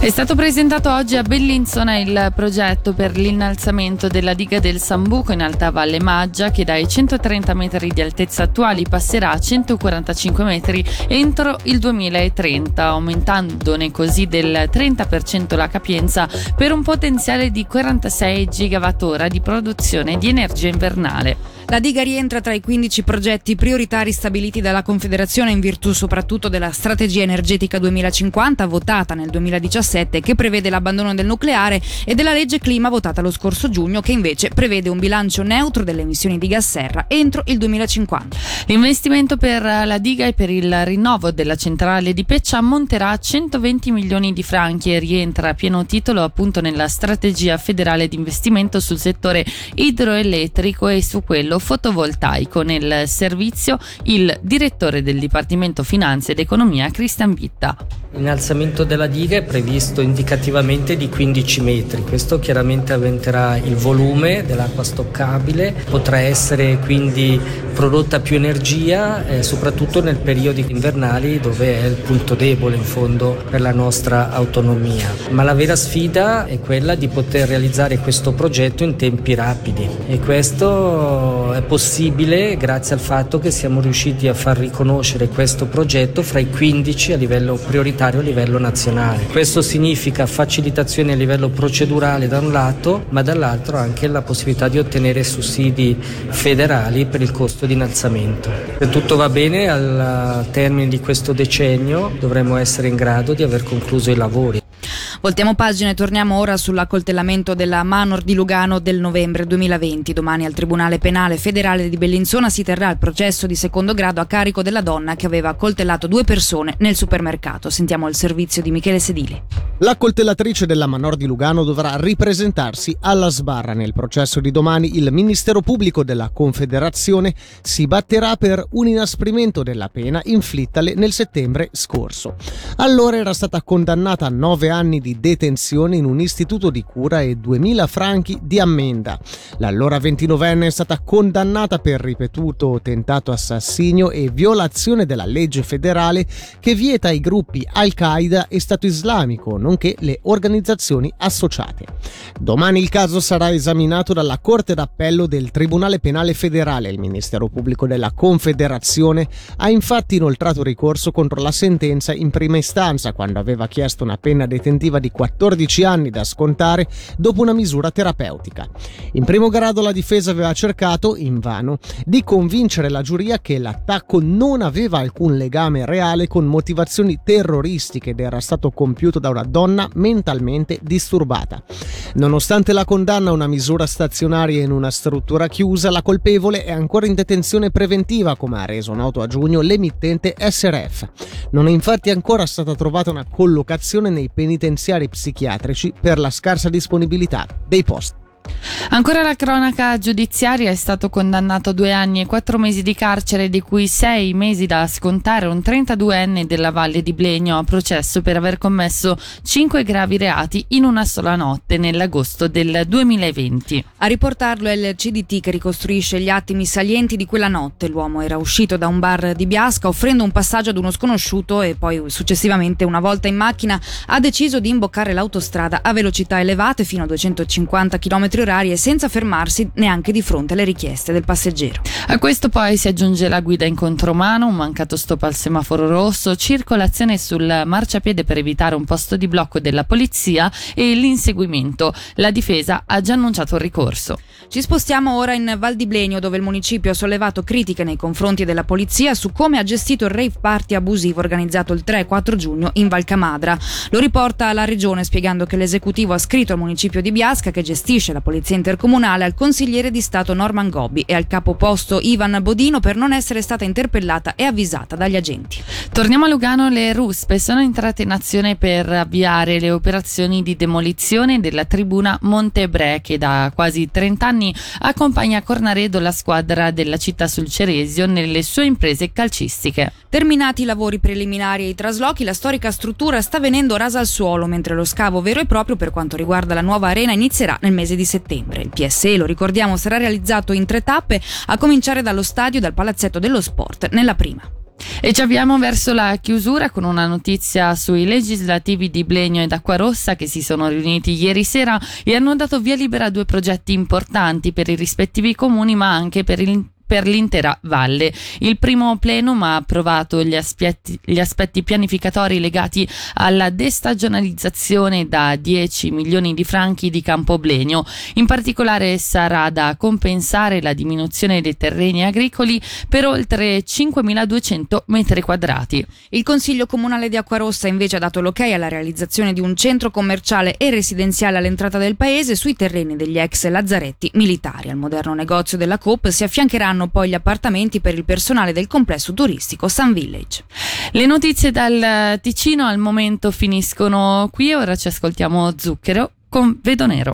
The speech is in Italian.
È stato presentato oggi a Bellinzona il progetto per l'innalzamento della diga del Sambuco in Alta Valle Maggia, che dai 130 metri di altezza attuali passerà a 145 metri entro il 2030, aumentandone così del 30% la capienza per un potenziale di 46 gigawattora di produzione di energia invernale. La diga rientra tra i 15 progetti prioritari stabiliti dalla Confederazione in virtù soprattutto della strategia energetica 2050 votata nel 2017, che prevede l'abbandono del nucleare, e della legge clima votata lo scorso giugno, che invece prevede un bilancio neutro delle emissioni di gas serra entro il 2050. L'investimento per la diga e per il rinnovo della centrale di Peccia ammonterà a 120 milioni di franchi e rientra a pieno titolo appunto nella strategia federale di investimento sul settore idroelettrico e su quello fotovoltaico. Nel servizio il direttore del Dipartimento Finanze ed Economia, Cristian Vitta. L'innalzamento della diga è previsto indicativamente di 15 metri, questo chiaramente aumenterà il volume dell'acqua stoccabile, potrà essere quindi prodotta più energia, soprattutto nel periodo invernali, dove è il punto debole in fondo per la nostra autonomia. Ma la vera sfida è quella di poter realizzare questo progetto in tempi rapidi, e questo è possibile grazie al fatto che siamo riusciti a far riconoscere questo progetto fra i 15 a livello prioritario a livello nazionale. Questo significa facilitazione a livello procedurale da un lato, ma dall'altro anche la possibilità di ottenere sussidi federali per il costo di innalzamento. Se tutto va bene, al termine di questo decennio dovremo essere in grado di aver concluso i lavori. Voltiamo pagina e torniamo ora sull'accoltellamento della Manor di Lugano del novembre 2020. Domani al Tribunale Penale Federale di Bellinzona si terrà il processo di secondo grado a carico della donna che aveva accoltellato 2 persone nel supermercato. Sentiamo il servizio di Michele Sedile. L'accoltellatrice della Manor di Lugano dovrà ripresentarsi alla sbarra nel processo di domani. Il Ministero Pubblico della Confederazione si batterà per un inasprimento della pena inflittale nel settembre scorso. Allora era stata condannata a 9 anni di detenzione in un istituto di cura e 2.000 franchi di ammenda. L'allora 29enne è stata condannata per ripetuto tentato assassinio e violazione della legge federale che vieta i gruppi Al-Qaeda e Stato Islamico, nonché le organizzazioni associate. Domani il caso sarà esaminato dalla Corte d'Appello del Tribunale Penale Federale. Il Ministero Pubblico della Confederazione ha infatti inoltrato ricorso contro la sentenza in prima istanza, quando aveva chiesto una pena detentiva di 14 anni da scontare dopo una misura terapeutica. In primo grado la difesa aveva cercato, invano, di convincere la giuria che l'attacco non aveva alcun legame reale con motivazioni terroristiche ed era stato compiuto da una donna mentalmente disturbata. Nonostante la condanna a una misura stazionaria in una struttura chiusa, la colpevole è ancora in detenzione preventiva, come ha reso noto a giugno l'emittente SRF. Non è infatti ancora stata trovata una collocazione nei penitenziari psichiatrici per la scarsa disponibilità dei posti. Ancora la cronaca giudiziaria: è stato condannato a 2 anni e 4 mesi di carcere, di cui 6 mesi da scontare, un 32enne della Valle di Blenio a processo per aver commesso 5 gravi reati in una sola notte nell'agosto del 2020. A riportarlo è il CDT, che ricostruisce gli attimi salienti di quella notte. L'uomo era uscito da un bar di Biasca offrendo un passaggio ad uno sconosciuto e poi successivamente, una volta in macchina, ha deciso di imboccare l'autostrada a velocità elevate fino a 250 km/h, senza fermarsi neanche di fronte alle richieste del passeggero. A questo poi si aggiunge la guida in contromano, un mancato stop al semaforo rosso, circolazione sul marciapiede per evitare un posto di blocco della polizia e l'inseguimento. La difesa ha già annunciato il ricorso. Ci spostiamo ora in Val di Blenio, dove il municipio ha sollevato critiche nei confronti della polizia su come ha gestito il rave party abusivo organizzato il 3-4 giugno in Val Camadra. Lo riporta la regione spiegando che l'esecutivo ha scritto al municipio di Biasca, che gestisce la polizia intercomunale, al consigliere di Stato Norman Gobbi e al capoposto Ivan Bodino per non essere stata interpellata e avvisata dagli agenti. Torniamo a Lugano: le ruspe sono entrate in azione per avviare le operazioni di demolizione della tribuna Montebre, che da quasi 30 anni accompagna a Cornaredo la squadra della città sul Ceresio nelle sue imprese calcistiche. Terminati i lavori preliminari e i traslochi, la storica struttura sta venendo rasa al suolo, mentre lo scavo vero e proprio per quanto riguarda la nuova arena inizierà nel mese di settembre. Il PSE, lo ricordiamo, sarà realizzato in 3 tappe, a cominciare dallo stadio e dal palazzetto dello sport nella prima. E ci avviamo verso la chiusura con una notizia sui legislativi di Blenio ed Acquarossa che si sono riuniti ieri sera e hanno dato via libera a due progetti importanti per i rispettivi comuni, ma anche per l'intera valle. Il primo plenum ha approvato gli aspetti pianificatori legati alla destagionalizzazione da 10 milioni di franchi di Campo Blenio. In particolare sarà da compensare la diminuzione dei terreni agricoli per oltre 5.200 metri quadrati. Il Consiglio Comunale di Acquarossa invece ha dato l'ok alla realizzazione di un centro commerciale e residenziale all'entrata del paese sui terreni degli ex lazzaretti militari. Al moderno negozio della Coop si affiancheranno poi gli appartamenti per il personale del complesso turistico Sun Village. Le notizie dal Ticino al momento finiscono qui, ora ci ascoltiamo Zucchero con Vedo Nero.